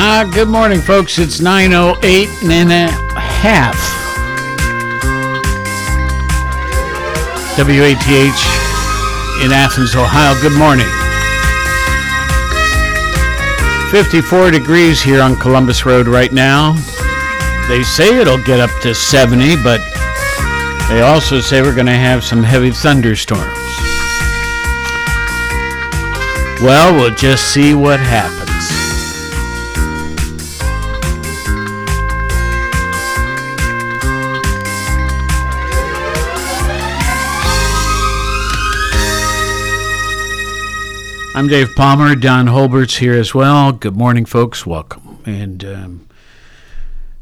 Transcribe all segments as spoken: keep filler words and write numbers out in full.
Ah, good morning, folks. It's nine oh eight and a half. W A T H in Athens, Ohio. Good morning. fifty-four degrees here on Columbus Road right now. They say it'll get up to seventy, but they also say we're going to have some heavy thunderstorms. Well, we'll just see what happens. I'm Dave Palmer. Don Holbert's here as well. Good morning, folks. Welcome. And um,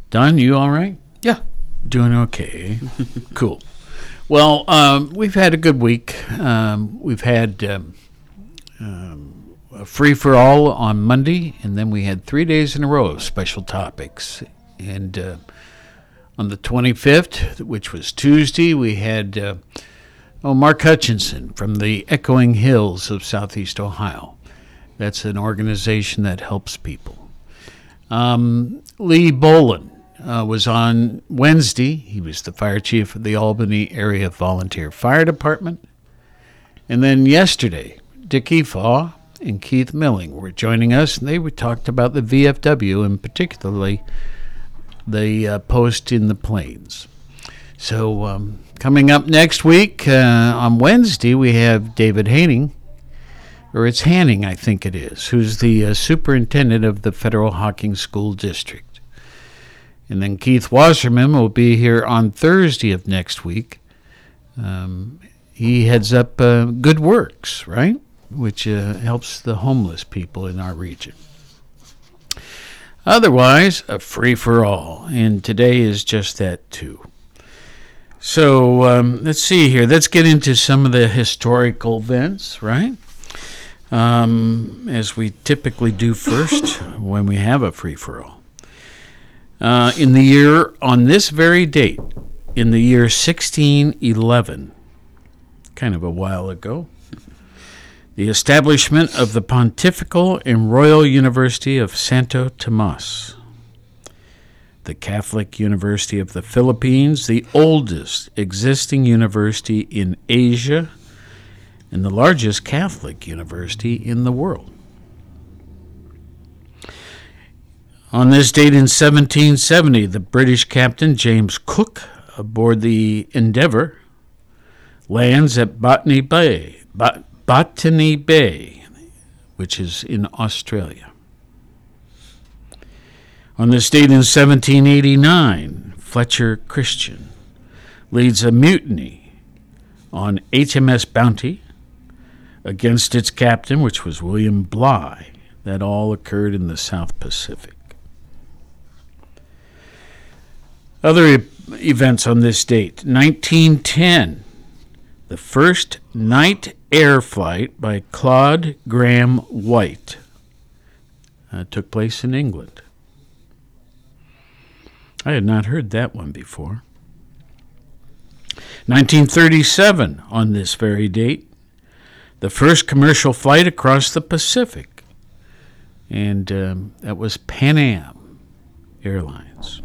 Don, you all right? Yeah. Doing okay. Cool. Well, um, we've had a good week. Um, we've had um, um, a free-for-all on Monday, and then we had three days in a row of special topics. And uh, on the twenty-fifth, which was Tuesday, we had... Uh, Oh, Mark Hutchinson from the Echoing Hills of Southeast Ohio. That's an organization that helps people. Um, Lee Bolin uh, was on Wednesday. He was the fire chief of the Albany Area Volunteer Fire Department. And then yesterday, Dick Efaw and Keith Milling were joining us, and they were talked about the V F W and particularly the uh, post in the plains. So um, coming up next week, uh, on Wednesday, we have David Hanning, or it's Hanning, I think it is, who's the uh, superintendent of the Federal Hocking School District. And then Keith Wasserman will be here on Thursday of next week. Um, he heads up uh, Good Works, right, which uh, helps the homeless people in our region. Otherwise, a free-for-all, and today is just that, too. So um, let's see here. Let's get into some of the historical events, right? Um, as we typically do first when we have a free-for-all. Uh, in the year, on this very date, in the year sixteen eleven, kind of a while ago, the establishment of the Pontifical and Royal University of Santo Tomas, the Catholic University of the Philippines, the oldest existing university in Asia, and the largest Catholic university in the world. On this date in seventeen seventy, the British captain James Cook, aboard the Endeavour, lands at Botany Bay, Bot- Botany Bay, which is in Australia. On this date in seventeen eighty-nine, Fletcher Christian leads a mutiny on H M S Bounty against its captain, which was William Bligh. That all occurred in the South Pacific. Other e- events on this date, nineteen ten, the first night air flight by Claude Graham White uh, took place in England. I had not heard that one before. nineteen thirty-seven, on this very date, the first commercial flight across the Pacific, and um, that was Pan Am Airlines.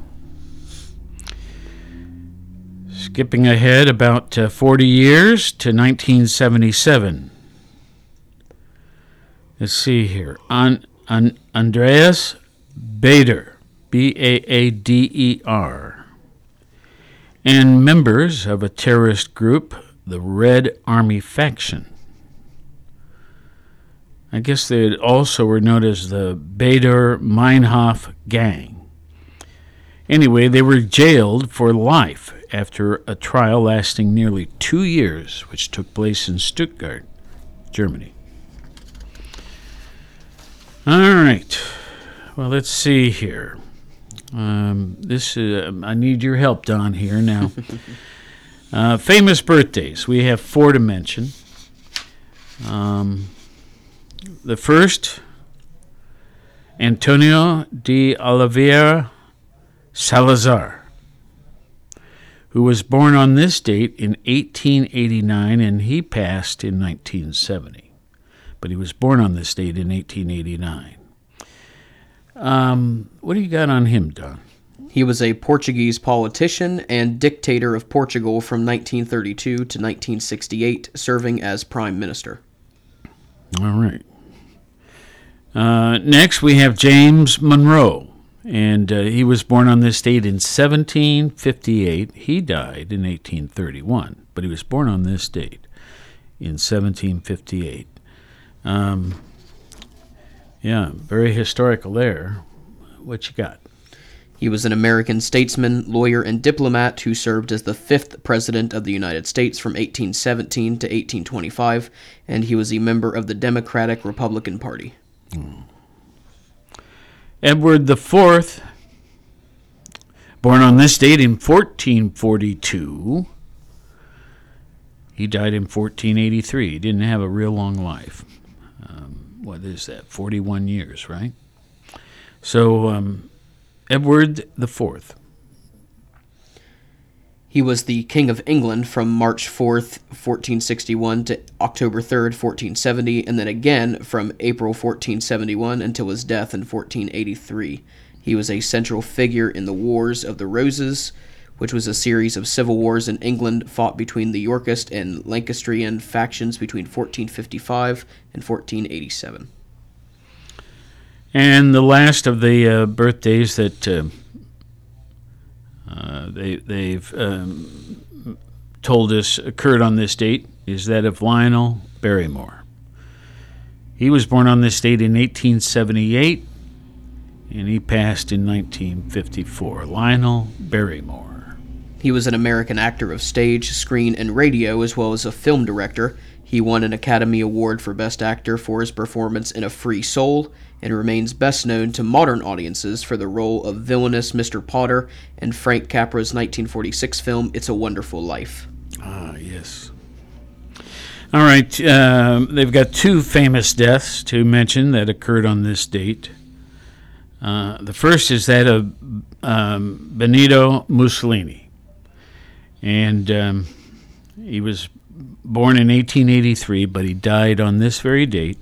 Skipping ahead about uh, forty years to nineteen seventy-seven. Let's see here. An- An- Andreas Baader. B A A D E R, and members of a terrorist group, the Red Army Faction. I guess they also were known as the Baader-Meinhof Gang. Anyway, they were jailed for life after a trial lasting nearly two years, which took place in Stuttgart, Germany. All right. Well, let's see here. Um, this uh, I need your help, Don, here now. uh, famous birthdays. We have four to mention. Um, the first, Antonio de Oliveira Salazar, who was born on this date in eighteen eighty-nine, and he passed in nineteen seventy. But he was born on this date in eighteen eighty-nine. Um, what do you got on him, Don? He was a Portuguese politician and dictator of Portugal from nineteen thirty-two to nineteen sixty-eight, serving as prime minister. All right. Uh, next, we have James Monroe, and uh, he was born on this date in seventeen fifty-eight. He died in eighteen thirty-one, but he was born on this date in seventeen fifty-eight. Um, yeah, very historical there. What you got? He was an American statesman, lawyer, and diplomat who served as the fifth president of the United States from eighteen seventeen to eighteen twenty-five, and he was a member of the Democratic-Republican Party. Hmm. Edward the Fourth, born on this date in fourteen forty-two. He died in fourteen eighty-three. He didn't have a real long life. Um, what is that, forty-one years, right? So, um, Edward the Fourth. He was the King of England from March fourth, fourteen sixty-one to October third, fourteen seventy, and then again from April fourteen seventy-one until his death in fourteen eighty-three. He was a central figure in the Wars of the Roses, which was a series of civil wars in England fought between the Yorkist and Lancastrian factions between fourteen fifty-five and fourteen eighty-seven. And the last of the uh, birthdays that... Uh, Uh, they, they've um, told us occurred on this date is that of Lionel Barrymore. He was born on this date in eighteen seventy-eight, and he passed in nineteen fifty-four. Lionel Barrymore. He was an American actor of stage, screen, and radio, as well as a film director. He won an Academy Award for Best Actor for his performance in A Free Soul, and remains best known to modern audiences for the role of villainous Mister Potter in Frank Capra's nineteen forty-six film, It's a Wonderful Life. Ah, yes. All right, uh, they've got two famous deaths to mention that occurred on this date. Uh, the first is that of um, Benito Mussolini, and um, he was born in eighteen eighty-three, but he died on this very date,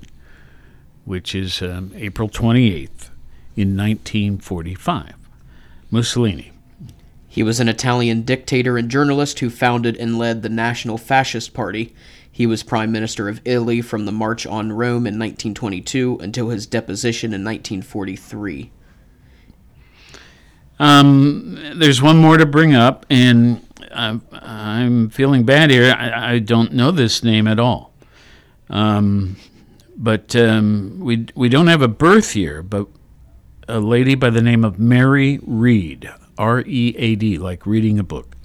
which is um, April twenty-eighth in nineteen forty-five. Mussolini. He was an Italian dictator and journalist who founded and led the National Fascist Party. He was Prime Minister of Italy from the March on Rome in nineteen twenty-two until his deposition in nineteen forty-three. Um, there's one more to bring up, and I'm, I'm feeling bad here. I, I don't know this name at all. Um... But um, we we don't have a birth year, but a lady by the name of Mary Reed, R E A D, like reading a book.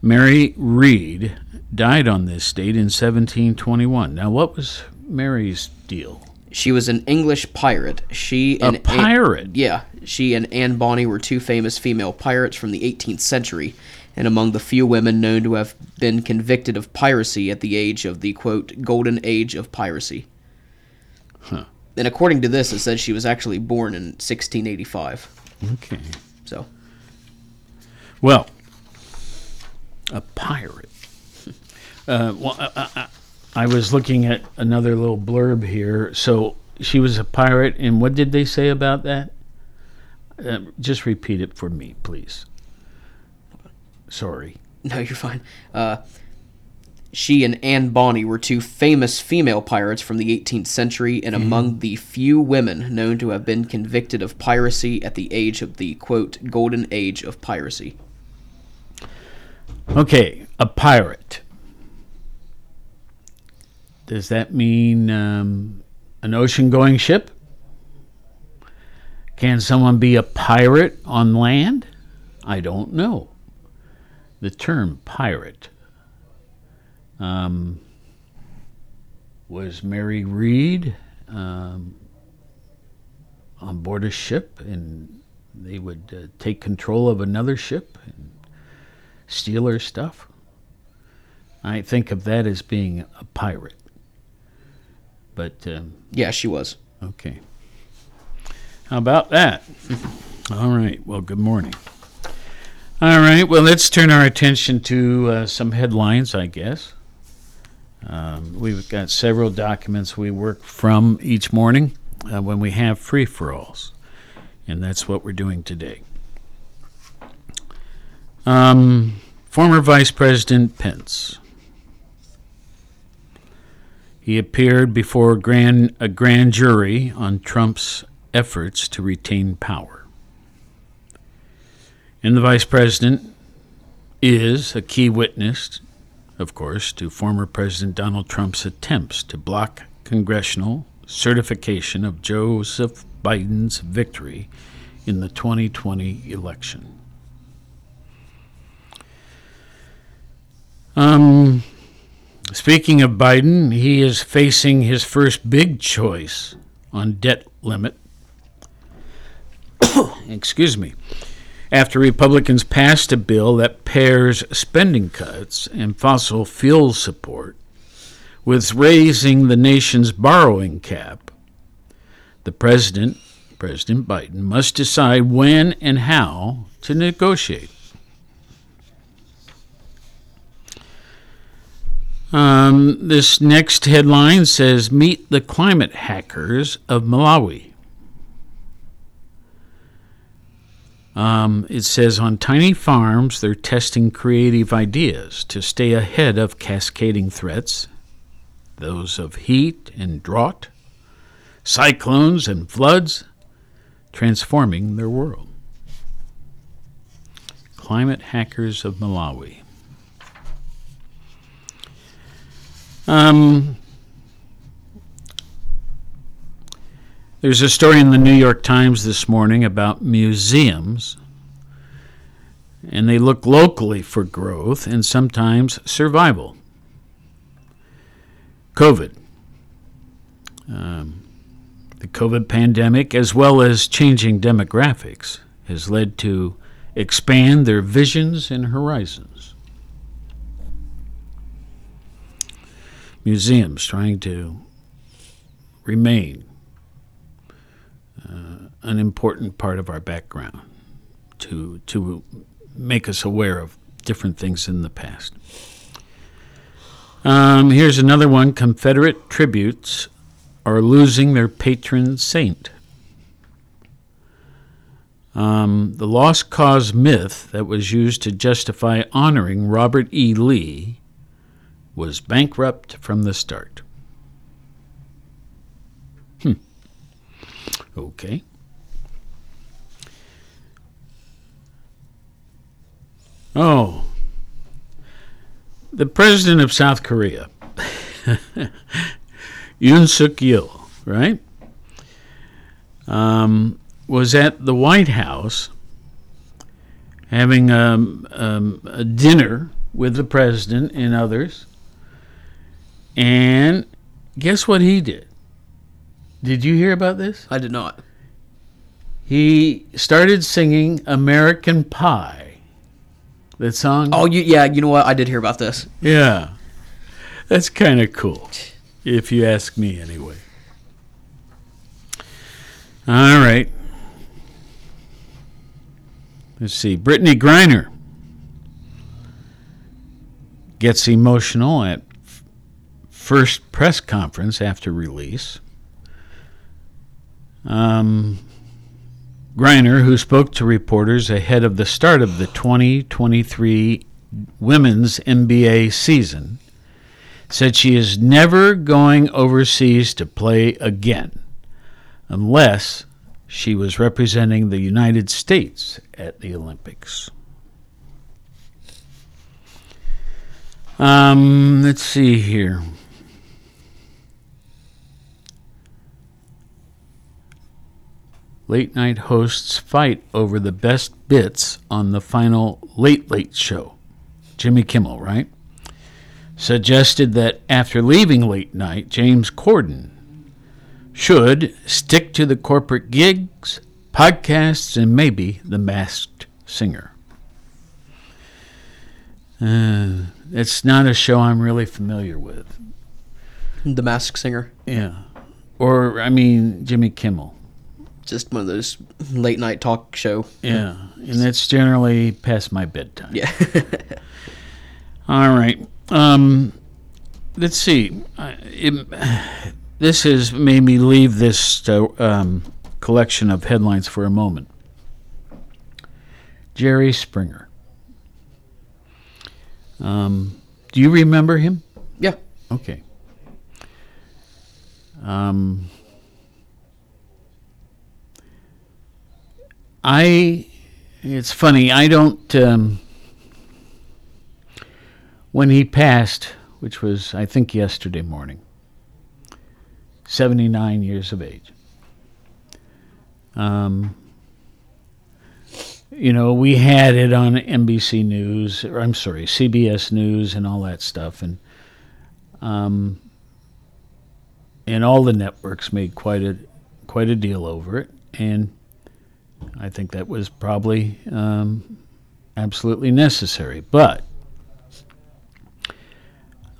Mary Reed died on this date in seventeen twenty-one. Now, what was Mary's deal? She was an English pirate. She and a pirate? An, yeah. She and Anne Bonny were two famous female pirates from the eighteenth century, and among the few women known to have been convicted of piracy at the age of the, quote, golden age of piracy. Huh. And according to this, it says she was actually born in sixteen eighty-five. Okay. So. Well, a pirate. Uh, well, I, I, I was looking at another little blurb here. So she was a pirate, and what did they say about that? Uh, just repeat it for me, please. Sorry. No, you're fine. Uh... She and Anne Bonny were two famous female pirates from the eighteenth century and mm-hmm. among the few women known to have been convicted of piracy at the age of the, quote, golden age of piracy. Okay, a pirate. Does that mean um, an ocean-going ship? Can someone be a pirate on land? I don't know. The term pirate... Um, was Mary Reed um, on board a ship, and they would uh, take control of another ship and steal her stuff? I think of that as being a pirate. But um, yeah, she was. Okay. How about that? All right. Well, good morning. All right. Well, let's turn our attention to uh, some headlines, I guess. Um, we've got several documents we work from each morning uh, when we have free-for-alls. And that's what we're doing today. Um, former Vice President Pence. He appeared before grand, a grand jury on Trump's efforts to retain power. And the Vice President is a key witness, of course, to former President Donald Trump's attempts to block congressional certification of Joseph Biden's victory in the twenty twenty election. Um... Speaking of Biden, he is facing his first big choice on debt limit. Excuse me. After Republicans passed a bill that pairs spending cuts and fossil fuel support with raising the nation's borrowing cap, the president, President Biden, must decide when and how to negotiate. Um, this next headline says, Meet the Climate Hackers of Malawi. Um, it says, on tiny farms, they're testing creative ideas to stay ahead of cascading threats, those of heat and drought, cyclones and floods, transforming their world. Climate Hackers of Malawi. Um, there's a story in the New York Times this morning about museums, and they look locally for growth and sometimes survival. COVID. Um, the COVID pandemic, as well as changing demographics, has led to expand their visions and horizons. Museums trying to remain uh, an important part of our background to to make us aware of different things in the past. Um, here's another one. Confederate tributes are losing their patron saint. Um, the lost cause myth that was used to justify honoring Robert E. Lee was bankrupt from the start. Hmm. Okay. Oh. The president of South Korea, Yoon Suk-yeol, right, um, was at the White House having um, um, a dinner with the president and others. And guess what he did? Did you hear about this? I did not. He started singing American Pie, that song. Oh, you, yeah, you know what? I did hear about this. Yeah. That's kind of cool, if you ask me anyway. All right. Let's see. Brittany Griner gets emotional at first press conference after release. Um, Griner, who spoke to reporters ahead of the start of the twenty twenty-three women's N B A season, said she is never going overseas to play again unless she was representing the United States at the Olympics. Um, let's see here. Late night hosts fight over the best bits on the final Late Late Show. Jimmy Kimmel, right? Suggested that after leaving late night, James Corden should stick to the corporate gigs, podcasts, and maybe The Masked Singer. Uh, it's not a show I'm really familiar with. The Masked Singer? Yeah. Or, I mean, Jimmy Kimmel. Just one of those late-night talk show. Yeah, and that's generally past my bedtime. Yeah. All right. Um, let's see. It, this has made me leave this um, collection of headlines for a moment. Jerry Springer. Um, do you remember him? Yeah. Okay. Um, I, it's funny, I don't, um, when he passed, which was, I think, yesterday morning, seventy-nine years of age, um, you know, we had it on N B C News, or I'm sorry, C B S News and all that stuff, and um, and all the networks made quite a quite a deal over it, and I think that was probably um, absolutely necessary. But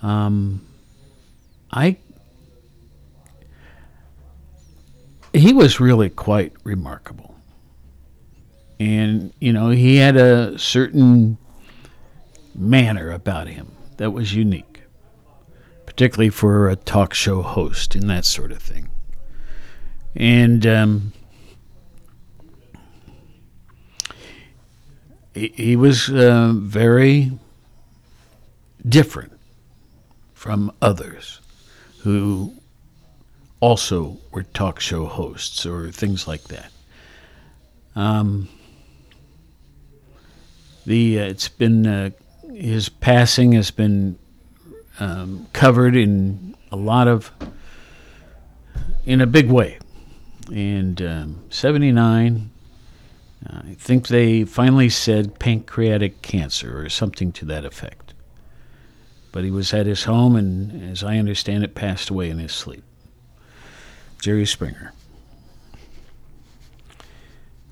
um, I he was really quite remarkable. And, you know, he had a certain manner about him that was unique, particularly for a talk show host and that sort of thing. And um, he, he was uh, very different from others who also were talk show hosts or things like that. Um... The uh, it's been uh, his passing has been um, covered in a lot of in a big way, and um, seventy-nine. Uh, I think they finally said pancreatic cancer or something to that effect. But he was at his home, and as I understand it, passed away in his sleep. Jerry Springer.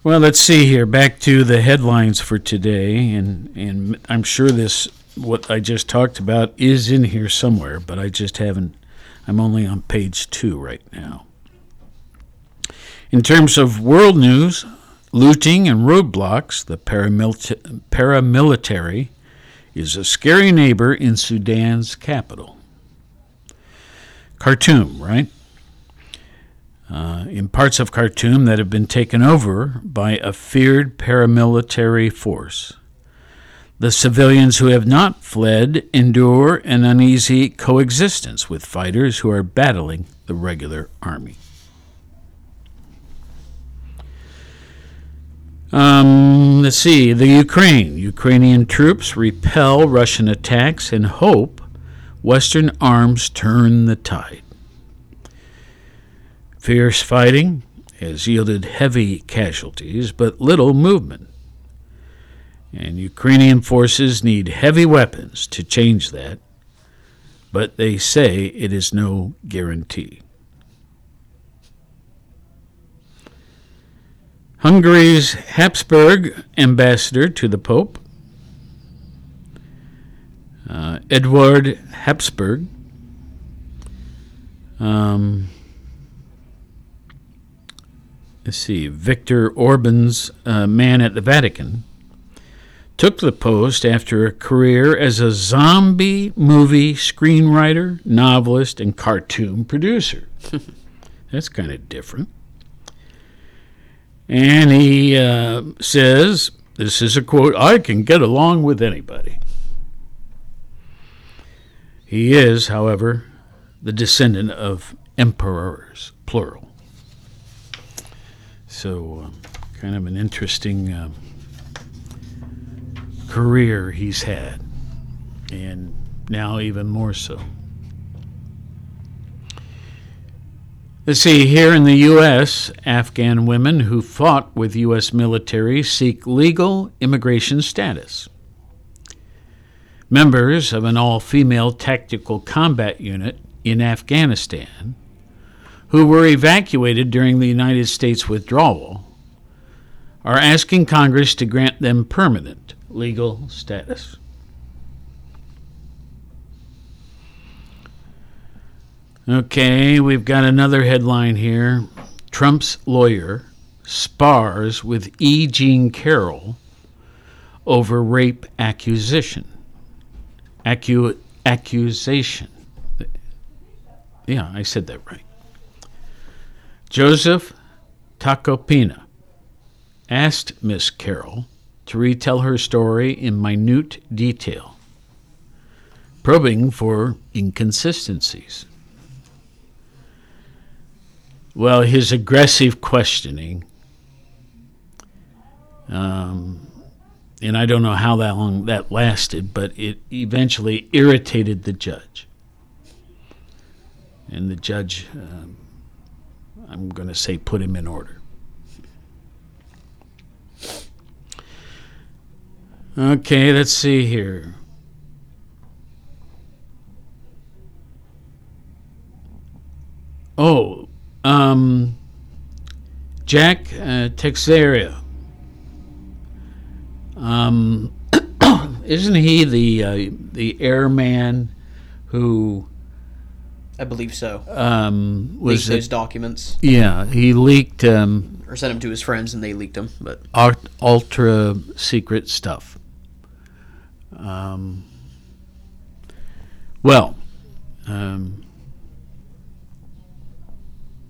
Well, let's see here. Back to the headlines for today, and and I'm sure this what I just talked about is in here somewhere, but I just haven't. I'm only on page two right now. In terms of world news, looting and roadblocks, the paramil- paramilitary is a scary neighbor in Sudan's capital. Khartoum, right? Uh, in parts of Khartoum that have been taken over by a feared paramilitary force. The civilians who have not fled endure an uneasy coexistence with fighters who are battling the regular army. Um, let's see, the Ukraine. Ukrainian troops repel Russian attacks and hope Western arms turn the tide. Fierce fighting has yielded heavy casualties, but little movement. And Ukrainian forces need heavy weapons to change that, but they say it is no guarantee. Hungary's Habsburg ambassador to the Pope, uh, Edward Habsburg, um... Let's see, Viktor Orban's uh, man at the Vatican took the post after a career as a zombie movie screenwriter, novelist, and cartoon producer. That's kind of different. And he uh, says, this is a quote, "I can get along with anybody." He is, however, the descendant of emperors, plural. So, um, kind of an interesting um, career he's had, and now even more so. Let's see, here in the U S, Afghan women who fought with U S military seek legal immigration status. Members of an all-female tactical combat unit in Afghanistan who were evacuated during the United States withdrawal, are asking Congress to grant them permanent legal status. Okay, we've got another headline here. Trump's lawyer spars with E. Jean Carroll over rape accusation. Accu- accusation. Yeah, I said that right. Joseph Kakopina asked Miss Carroll to retell her story in minute detail, probing for inconsistencies. Well, his aggressive questioning, um, and I don't know how that long that lasted, but it eventually irritated the judge. And the judge, um, I'm going to say, put him in order. Okay, let's see here. Oh, um, Jack uh, Texeria. Um, isn't he the uh, the airman who? I believe so. Um, was leaked those documents? Yeah, he leaked. Um, or sent them to his friends, and they leaked them. But ultra secret stuff. Um, well, um,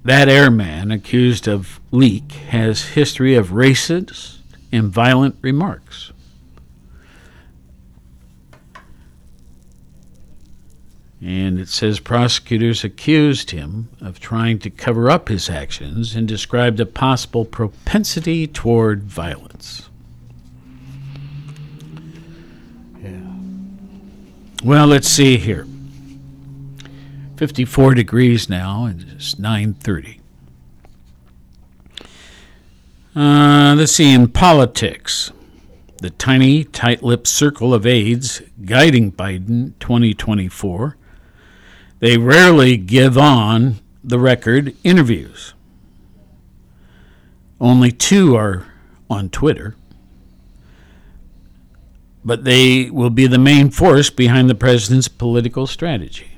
that airman accused of leak has history of racist and violent remarks. And it says prosecutors accused him of trying to cover up his actions and described a possible propensity toward violence. Well, let's see here. fifty-four degrees now, and it's nine thirty. Uh, let's see, in politics, the tiny, tight-lipped circle of aides guiding Biden twenty twenty-four, they rarely give on the record interviews. Only two are on Twitter. But they will be the main force behind the president's political strategy.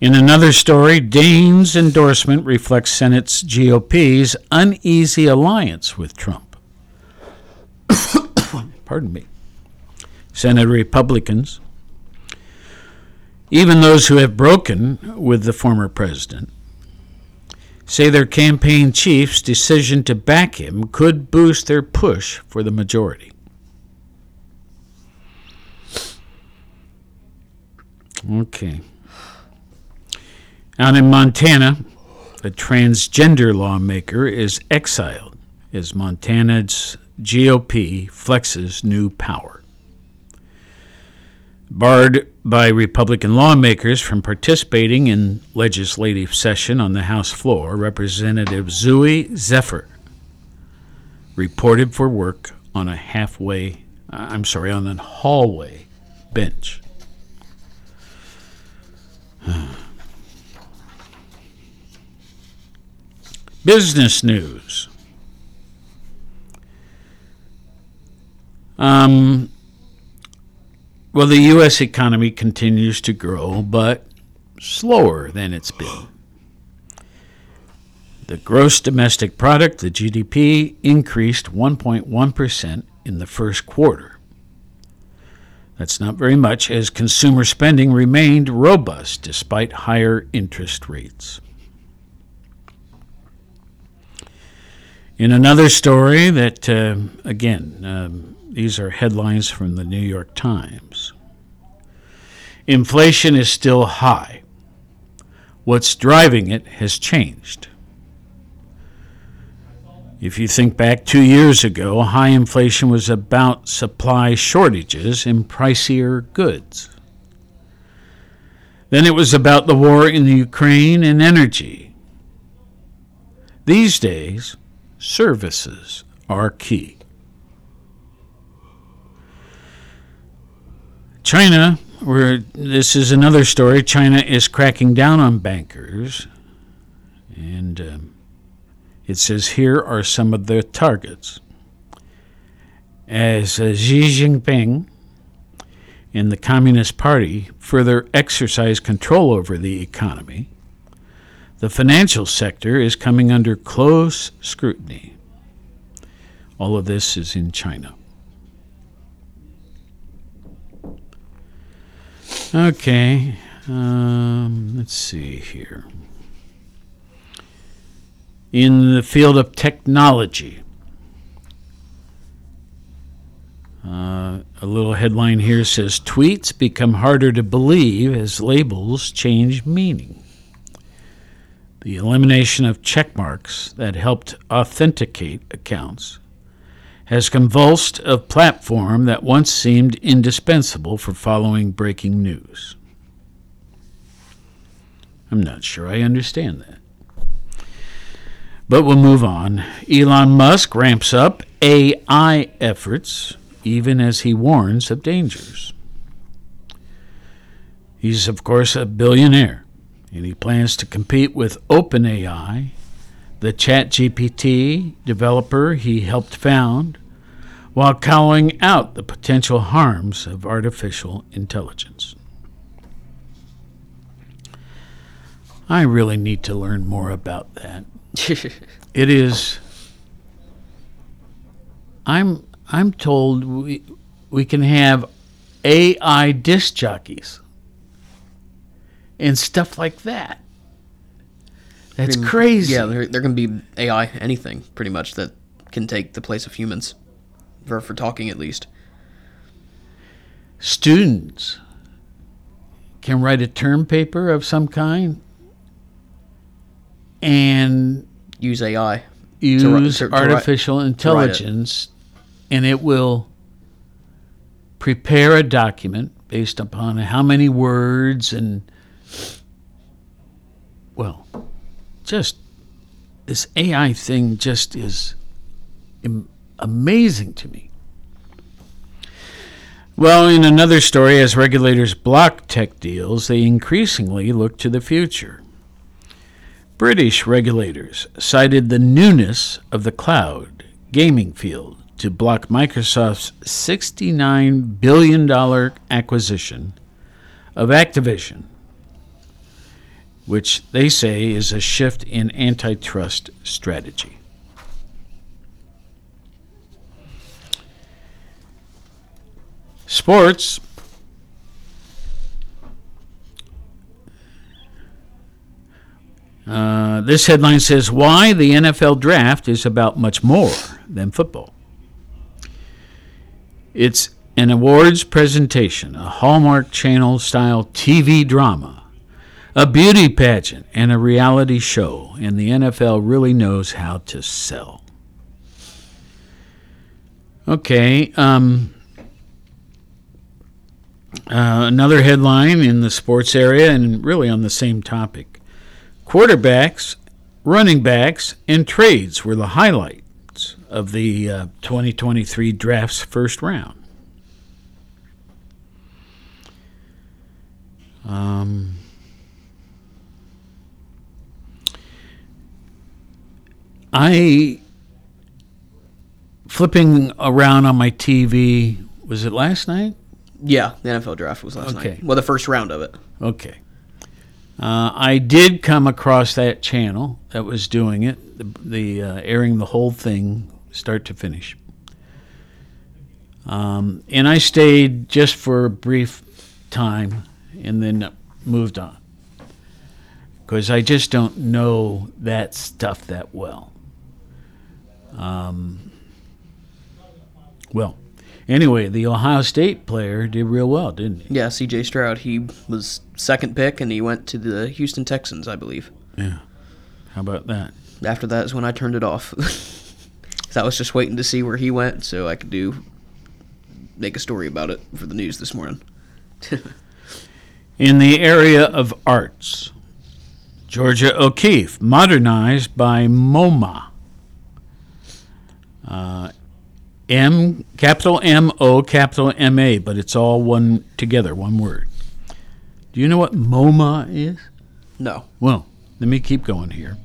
In another story, Dane's endorsement reflects Senate's G O P's uneasy alliance with Trump. Pardon me. Senate Republicans, even those who have broken with the former president, say their campaign chief's decision to back him could boost their push for the majority. Okay. Out in Montana, a transgender lawmaker is exiled as Montana's G O P flexes new power. Barred by Republican lawmakers from participating in legislative session on the House floor, Representative Zui Zephyr reported for work on a halfway, I'm sorry, on a hallway bench. Business news. Um... Well, the U S economy continues to grow, but slower than it's been. The gross domestic product, the G D P, increased one point one percent in the first quarter. That's not very much, as consumer spending remained robust despite higher interest rates. In another story that, uh, again, um, these are headlines from the New York Times. Inflation is still high. What's driving it has changed. If you think back two years ago, high inflation was about supply shortages and pricier goods. Then it was about the war in the Ukraine and energy. These days, services are key. China, where this is another story, China is cracking down on bankers. And um, it says here are some of their targets. As uh, Xi Jinping and the Communist Party further exercise control over the economy, the financial sector is coming under close scrutiny. All of this is in China. Okay, um, let's see here. in the field of technology. Uh, a little headline here says, tweets become harder to believe as labels change meaning. The elimination of checkmarks that helped authenticate accounts has convulsed a platform that once seemed indispensable for following breaking news. I'm not sure I understand that. But we'll move on. Elon Musk ramps up A I efforts, even as he warns of dangers. He's, of course, a billionaire, and he plans to compete with OpenAI, the ChatGPT developer he helped found, while calling out the potential harms of artificial intelligence. I really need to learn more about that. It is, I'm I'm told we we can have A I disc jockeys and stuff like that. That's I mean, crazy. Yeah, there, there can be A I, anything, pretty much, that can take the place of humans, for, for talking at least. Students can write a term paper of some kind and use A I. Use to, to, to artificial write, intelligence, it. And it will prepare a document based upon how many words and, well... Just this A I thing just is im- amazing to me. Well, in another story, as regulators block tech deals, they increasingly look to the future. British regulators cited the newness of the cloud gaming field to block Microsoft's sixty-nine billion dollars acquisition of Activision, which they say is a shift in antitrust strategy. Sports. Uh, this headline says, why the N F L draft is about much more than football. It's an awards presentation, a Hallmark Channel-style T V drama, a beauty pageant, and a reality show, and the N F L really knows how to sell. Okay, um, uh, another headline in the sports area, and really on the same topic. Quarterbacks, running backs, and trades were the highlights of the uh, twenty twenty-three draft's first round. Um... I, flipping around on my T V, was it last night? Yeah, the N F L draft was last okay. night. Well, the first round of it. Okay. Uh, I did come across that channel that was doing it, the, the uh, airing the whole thing, start to finish. Um, and I stayed just for a brief time and then moved on, because I just don't know that stuff that well. Um, well, anyway, the Ohio State player did real well, didn't he? Yeah, C J Stroud. He was second pick, and he went to the Houston Texans, I believe. Yeah. How about that? After that is when I turned it off. Because I was just waiting to see where he went so I could do make a story about it for the news this morning. In the area of arts, Georgia O'Keeffe, modernized by MoMA. Uh, M, capital M O, capital M A, but it's all one together, one word. Do you know what MoMA is? No. Well, let me keep going here.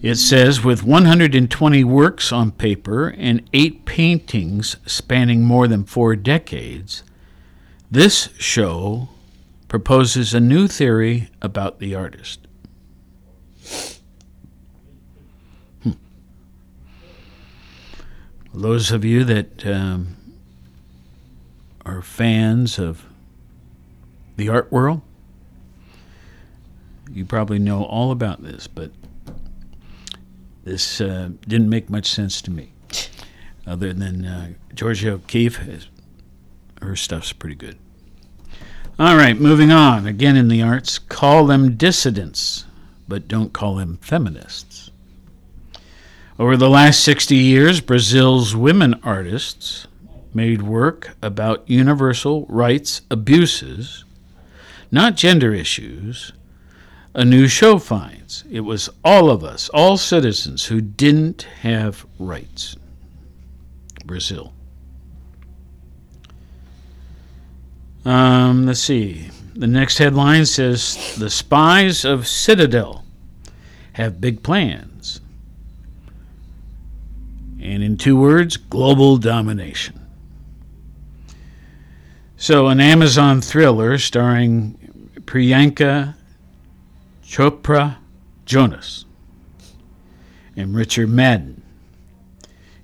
It says, with one hundred twenty works on paper and eight paintings spanning more than four decades, this show proposes a new theory about the artist. Those of you that um, are fans of the art world, you probably know all about this, but This uh, didn't make much sense to me. Other than uh, Georgia O'Keeffe, her stuff's pretty good. All right, moving on. Again in the arts, call them dissidents, but don't call them feminists. Over the last sixty years, Brazil's women artists made work about universal rights abuses, not gender issues. A new show finds it was all of us, all citizens who didn't have rights. Brazil. Um, let's see. The next headline says, the spies of Citadel have big plans. And in two words, global domination. So an Amazon thriller starring Priyanka Chopra Jonas and Richard Madden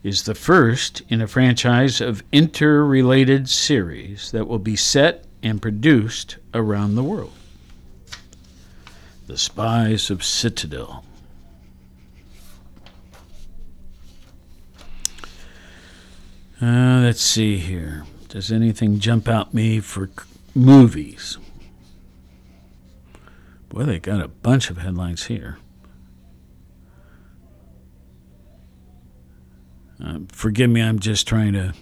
is the first in a franchise of interrelated series that will be set and produced around the world. The Spies of Citadel. Uh, let's see here. Does anything jump out me for c- movies? Boy, they got a bunch of headlines here. Uh, forgive me, I'm just trying to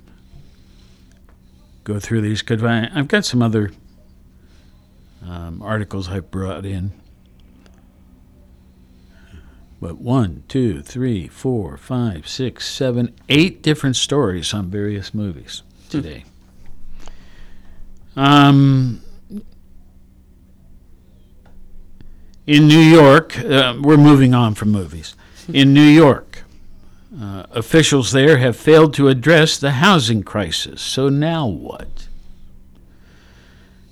go through these because I've got some other um, articles I've brought in. But one, two, three, four, five, six, seven, eight different stories on various movies today. um, in New York, uh, we're moving on from movies. In New York, Uh, officials there have failed to address the housing crisis, so now what?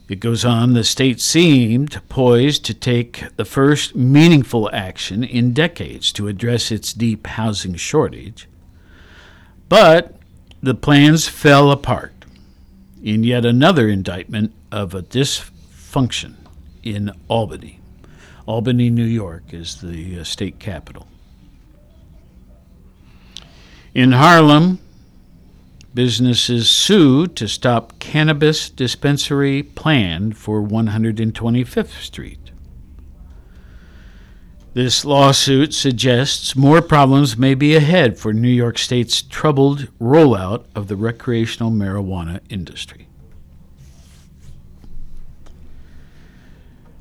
It goes on, the state seemed poised to take the first meaningful action in decades to address its deep housing shortage, but the plans fell apart in yet another indictment of a dysfunction in Albany. Albany, New York is the uh, state capital. In Harlem, businesses sued to stop cannabis dispensary planned for one hundred twenty-fifth Street. This lawsuit suggests more problems may be ahead for New York State's troubled rollout of the recreational marijuana industry.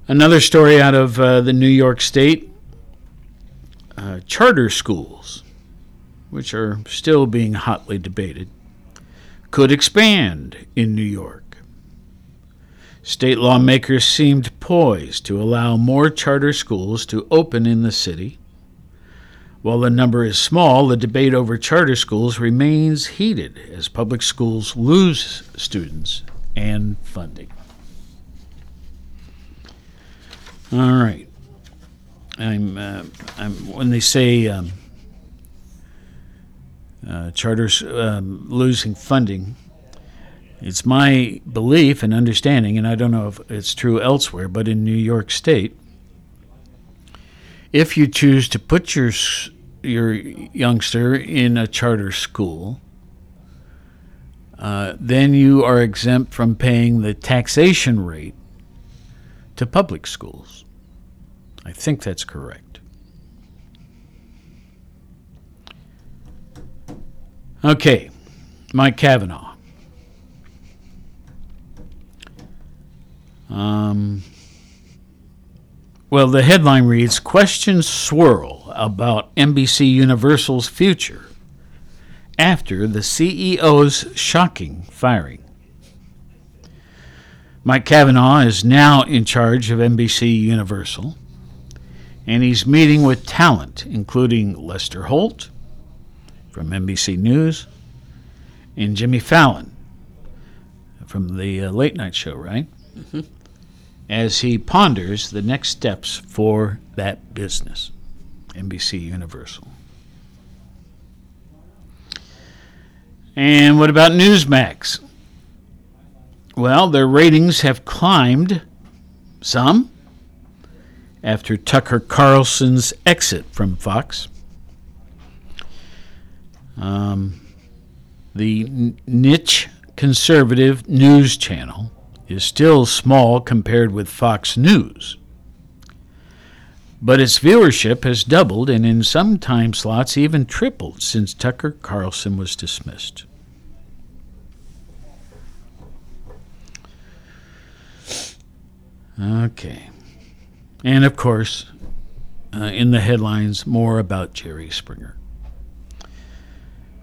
Another story out of uh, the New York State, uh, charter schools, which are still being hotly debated, could expand in New York. State lawmakers seemed poised to allow more charter schools to open in the city. While the number is small, the debate over charter schools remains heated as public schools lose students and funding. All right. I'm, uh, I'm, when they say... Um, Uh, charters um, losing funding. It's my belief and understanding, and I don't know if it's true elsewhere, but in New York State, if you choose to put your your youngster in a charter school, uh, then you are exempt from paying the taxation rate to public schools. I think that's correct. Okay, Mike Kavanaugh. Um, well, the headline reads, questions swirl about N B C Universal's future after the C E O's shocking firing. Mike Kavanaugh is now in charge of N B C Universal, and he's meeting with talent, including Lester Holt from N B C News, and Jimmy Fallon from the uh, late night show, right? Mm-hmm. As he ponders the next steps for that business, N B C Universal. And what about Newsmax? Well, their ratings have climbed some after Tucker Carlson's exit from Fox. Um, the niche conservative news channel is still small compared with Fox News, but its viewership has doubled and in some time slots even tripled since Tucker Carlson was dismissed. Okay. And of course, uh, in the headlines, more about Jerry Springer.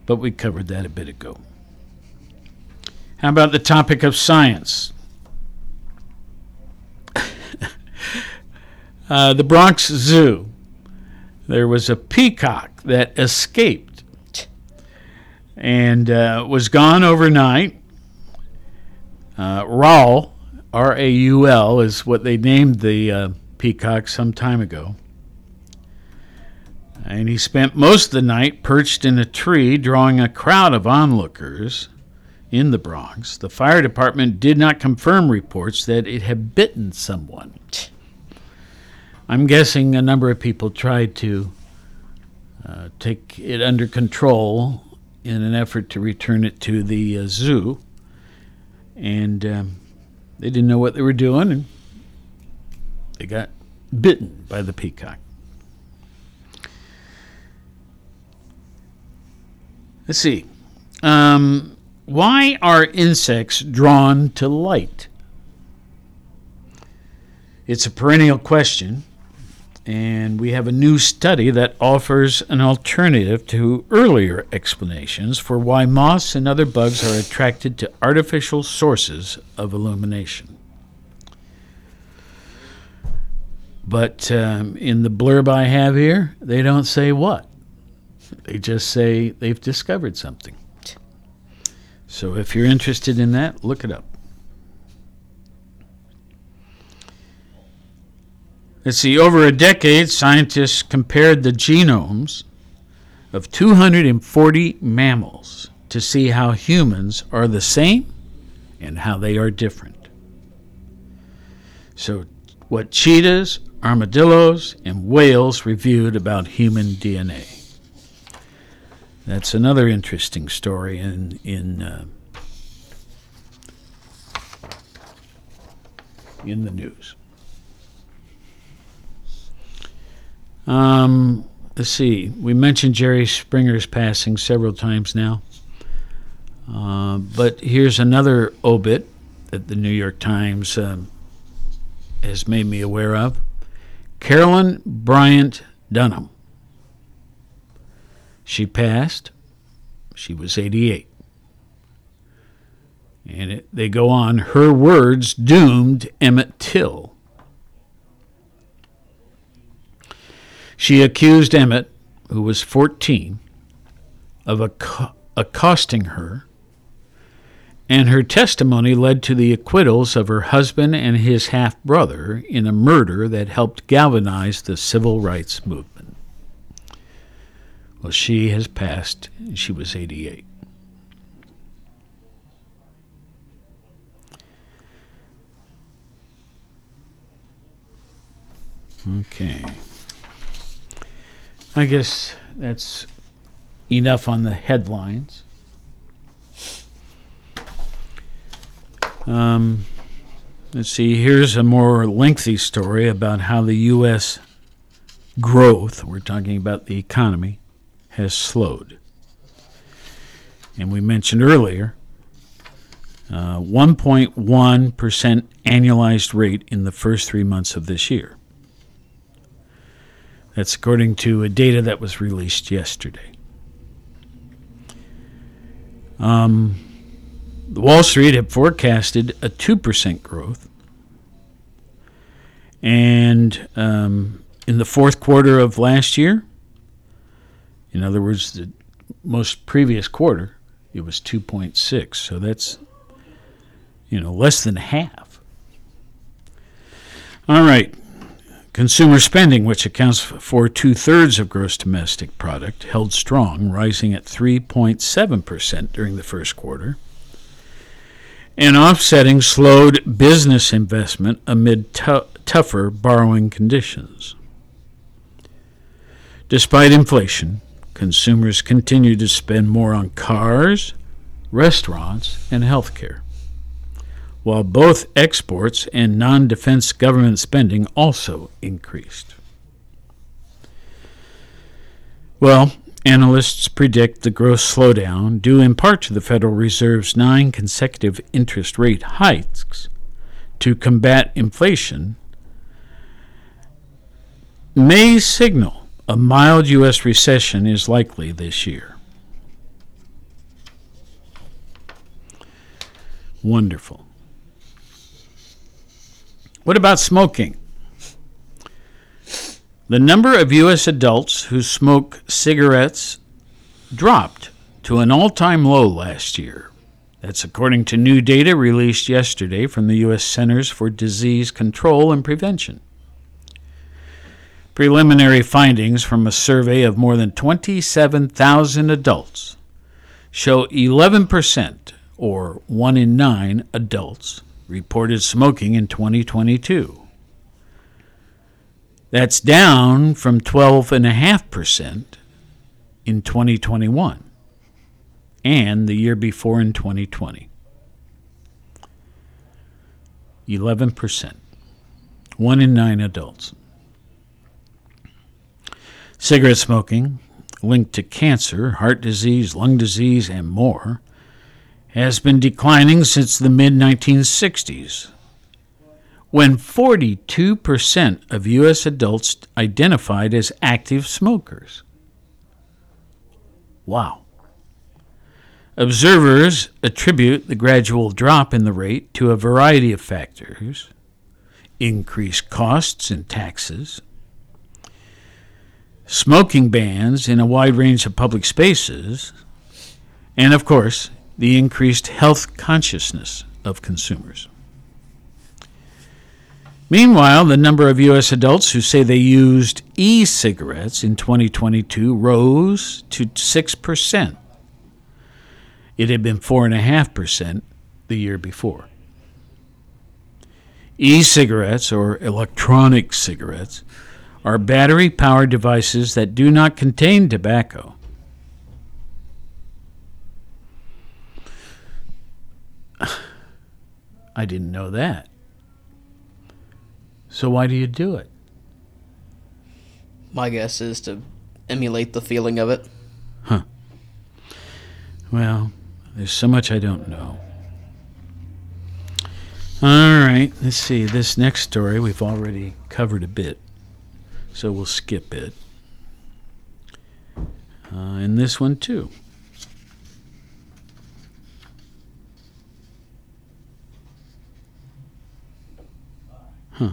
But we covered that a bit ago. How about the topic of science? Uh, the Bronx Zoo. There was a peacock that escaped and uh, was gone overnight. Uh, Raul, R A U L, is what they named the uh, peacock some time ago. And he spent most of the night perched in a tree, drawing a crowd of onlookers in the Bronx. The fire department did not confirm reports that it had bitten someone. I'm guessing a number of people tried to uh, take it under control in an effort to return it to the uh, zoo. And um, they didn't know what they were doing, and they got bitten by the peacock. Let's see. Um, why are insects drawn to light? It's a perennial question. And we have a new study that offers an alternative to earlier explanations for why moths and other bugs are attracted to artificial sources of illumination. But um, in the blurb I have here, they don't say what. They just say they've discovered something. So if you're interested in that, look it up. Let's see, over a decade, scientists compared the genomes of two hundred forty mammals to see how humans are the same and how they are different. So what cheetahs, armadillos, and whales reviewed about human D N A. That's another interesting story in, in, uh, in the news. Um, let's see. We mentioned Jerry Springer's passing several times now. Uh, but here's another obit that the New York Times um, has made me aware of. Carolyn Bryant Dunham. She passed. She was eighty-eight. And it, they go on, her words doomed Emmett Till. She accused Emmett, who was fourteen, of acc- accosting her, and her testimony led to the acquittals of her husband and his half-brother in a murder that helped galvanize the civil rights movement. Well, she has passed, and she was eighty-eight. Okay. I guess that's enough on the headlines. Um, let's see, here's a more lengthy story about how the U S growth, we're talking about the economy, has slowed. And we mentioned earlier, uh, one point one percent annualized rate in the first three months of this year. That's according to a data that was released yesterday. Um, Wall Street had forecasted a two percent growth. And um, in the fourth quarter of last year, in other words, the most previous quarter, it was two point six. So that's, you know, less than half. All right. Consumer spending, which accounts for two-thirds of gross domestic product, held strong, rising at three point seven percent during the first quarter, and offsetting slowed business investment amid t- tougher borrowing conditions. Despite inflation, Consumers continue to spend more on cars, restaurants, and healthcare, while both exports and non-defense government spending also increased. Well, analysts predict the growth slowdown, due in part to the Federal Reserve's nine consecutive interest rate hikes to combat inflation, may signal a mild U S recession is likely this year. Wonderful. What about smoking? The number of U S adults who smoke cigarettes dropped to an all-time low last year. That's according to new data released yesterday from the U S Centers for Disease Control and Prevention. Preliminary findings from a survey of more than twenty-seven thousand adults show eleven percent, or one in nine adults, reported smoking in twenty twenty-two. That's down from twelve point five percent in twenty twenty-one and the year before in twenty twenty. eleven percent. One in nine adults. Cigarette smoking, linked to cancer, heart disease, lung disease, and more, has been declining since the mid nineteen sixties. When forty-two percent of U S adults identified as active smokers. Wow. Observers attribute the gradual drop in the rate to a variety of factors, increased costs and taxes, smoking bans in a wide range of public spaces, and, of course, the increased health consciousness of consumers. Meanwhile, the number of U S adults who say they used e-cigarettes in twenty twenty-two rose to six percent. It had been four point five percent the year before. E-cigarettes, or electronic cigarettes, are battery-powered devices that do not contain tobacco. I didn't know that. So why do you do it? My guess is to emulate the feeling of it. Huh. Well, there's so much I don't know. All right, let's see. This next story we've already covered a bit, so we'll skip it. Uh, and this one, too. Huh.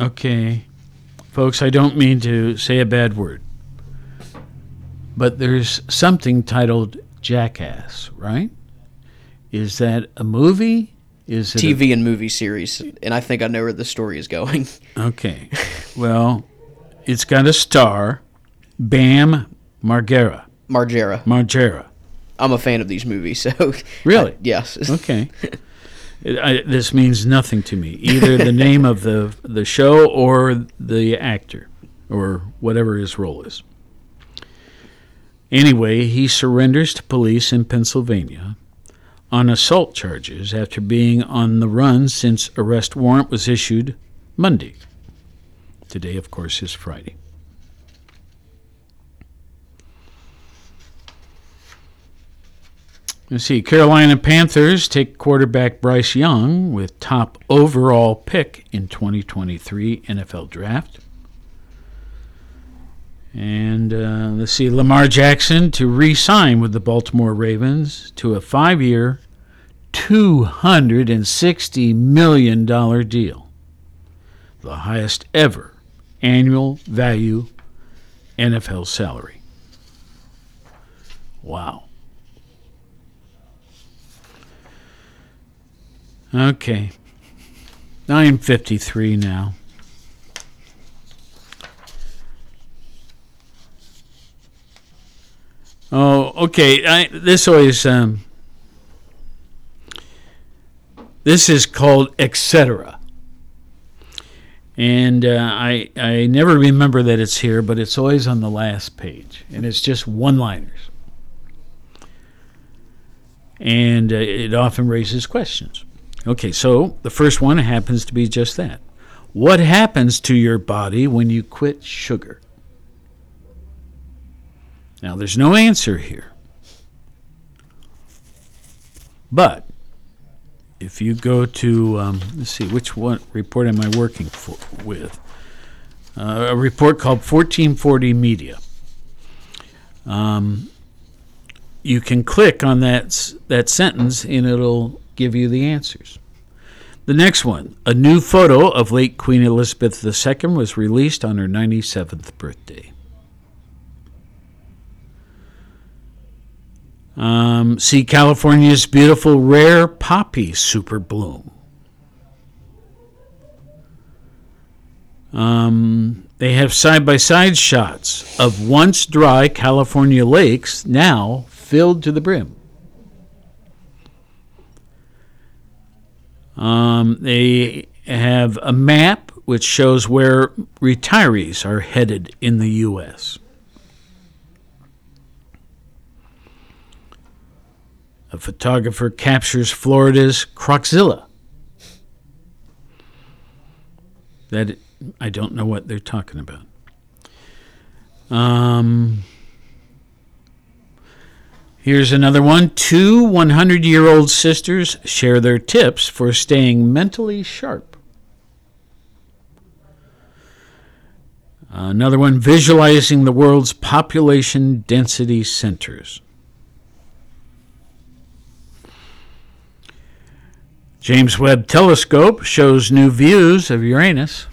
Okay, folks, I don't mean to say a bad word, but there's something titled Jackass, right? Is that a movie? Is it T V a- and movie series, and I think I know where the story is going. Okay, well, it's got a star, Bam Margera. Margera. Margera. I'm a fan of these movies, so... Really? I, yes. Okay. It, I, this means nothing to me, either the name of the the show or the actor or whatever his role is. Anyway, he surrenders to police in Pennsylvania on assault charges after being on the run since arrest warrant was issued Monday. Today, of course, is Friday. Let's see, Carolina Panthers take quarterback Bryce Young with top overall pick in twenty twenty-three N F L Draft. And uh, let's see, Lamar Jackson to re-sign with the Baltimore Ravens to a five-year, two hundred sixty million dollars deal. The highest ever annual value N F L salary. Wow. Okay, nine fifty-three now. Oh, okay, I, this always, um, this is called et cetera. And uh, I I never remember that it's here, but it's always on the last page, and it's just one-liners. And uh, it often raises questions. Okay, so the first one happens to be just that. What happens to your body when you quit sugar? Now, there's no answer here. But if you go to, um, let's see, which one report am I working for, with? Uh, a report called fourteen forty Media. Um, you can click on that, that sentence and it'll give you the answers. The next one, a new photo of late Queen Elizabeth the Second was released on her ninety-seventh birthday. Um, see California's beautiful rare poppy super bloom. Um, they have side-by-side shots of once dry California lakes now filled to the brim. Um, they have a map which shows where retirees are headed in the U S A photographer captures Florida's Croczilla. That I don't know what they're talking about. Um, here's another one. Two one hundred-year-old sisters share their tips for staying mentally sharp. Another one, visualizing the world's population density centers. James Webb Telescope shows new views of Uranus.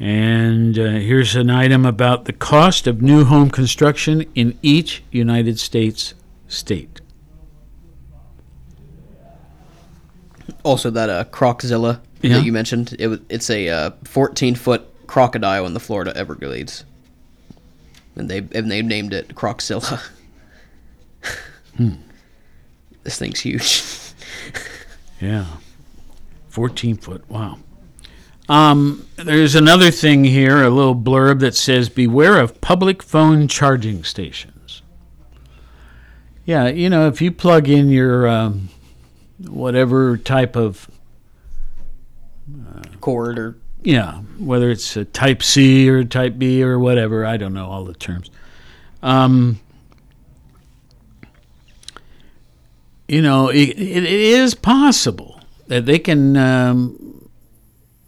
And uh, here's an item about the cost of new home construction in each United States state. Also, that uh, Croczilla yeah. that you mentioned, it, it's a uh, fourteen-foot crocodile in the Florida Everglades. And, they, and they've named it Croczilla. hmm. This thing's huge. yeah. fourteen foot. Wow. Um, there's another thing here, a little blurb that says, beware of public phone charging stations. Yeah, you know, if you plug in your um, whatever type of... Uh, cord or... Yeah, whether it's a type C or type B or whatever. I don't know all the terms. Um... You know, it, it is possible that they can, um,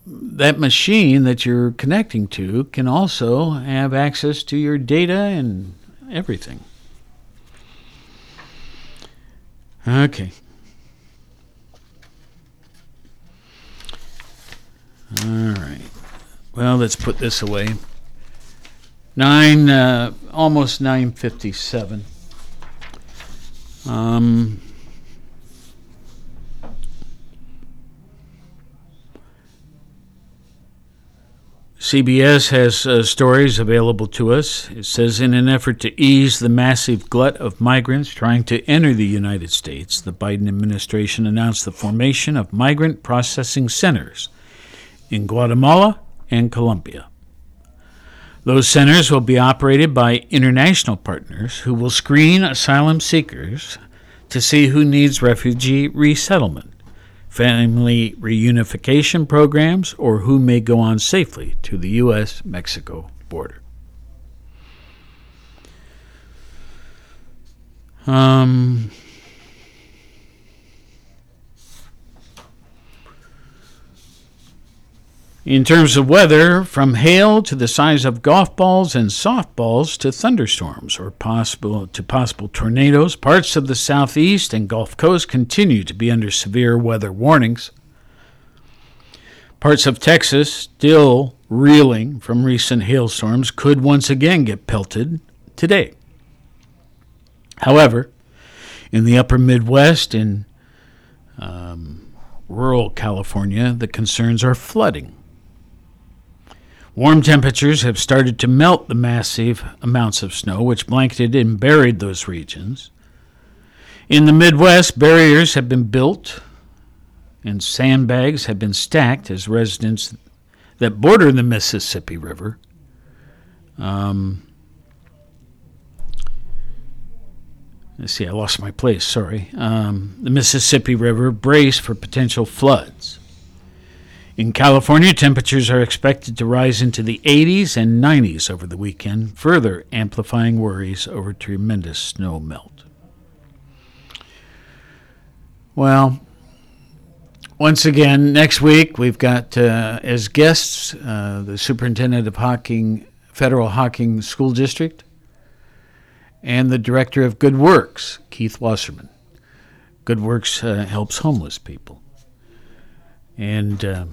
that machine that you're connecting to can also have access to your data and everything. Okay. All right. Well, let's put this away. Nine, uh, almost nine fifty-seven. Um... C B S has uh, stories available to us. It says, in an effort to ease the massive glut of migrants trying to enter the United States, the Biden administration announced the formation of migrant processing centers in Guatemala and Colombia. Those centers will be operated by international partners who will screen asylum seekers to see who needs refugee resettlement, family reunification programs, or who may go on safely to the U S Mexico border. Um, in terms of weather, from hail to the size of golf balls and softballs to thunderstorms or possible to possible tornadoes, parts of the southeast and Gulf Coast continue to be under severe weather warnings. Parts of Texas, still reeling from recent hailstorms, could once again get pelted today. However, in the upper Midwest and um, rural California, the concerns are flooding. Warm temperatures have started to melt the massive amounts of snow which blanketed and buried those regions. In the Midwest, barriers have been built and sandbags have been stacked as residents that border the Mississippi River. Um, let's see, I lost my place, sorry. Um, the Mississippi River brace for potential floods. In California, temperatures are expected to rise into the eighties and nineties over the weekend, further amplifying worries over tremendous snow melt. Well, once again, next week we've got uh, as guests uh, the superintendent of Hocking, Federal Hocking School District, and the director of Good Works, Keith Wasserman. Good Works uh, helps homeless people. And uh,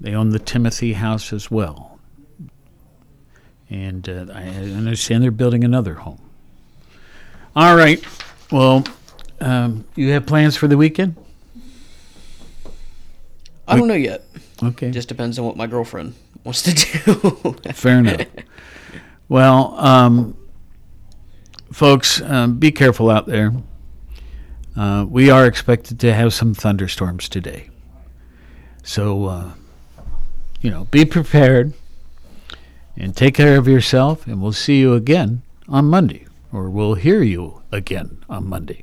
they own the Timothy House as well. And uh, I understand they're building another home. All right. Well, um, you have plans for the weekend? I don't know yet. Okay. It just depends on what my girlfriend wants to do. Fair enough. Well, um, folks, um, be careful out there. Uh, we are expected to have some thunderstorms today. So, uh, you know, be prepared and take care of yourself, and we'll see you again on Monday, or we'll hear you again on Monday.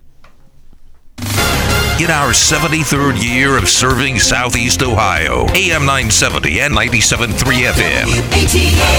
In our seventy-third year of serving Southeast Ohio, A M nine seventy and ninety-seven point three F M. W A T H.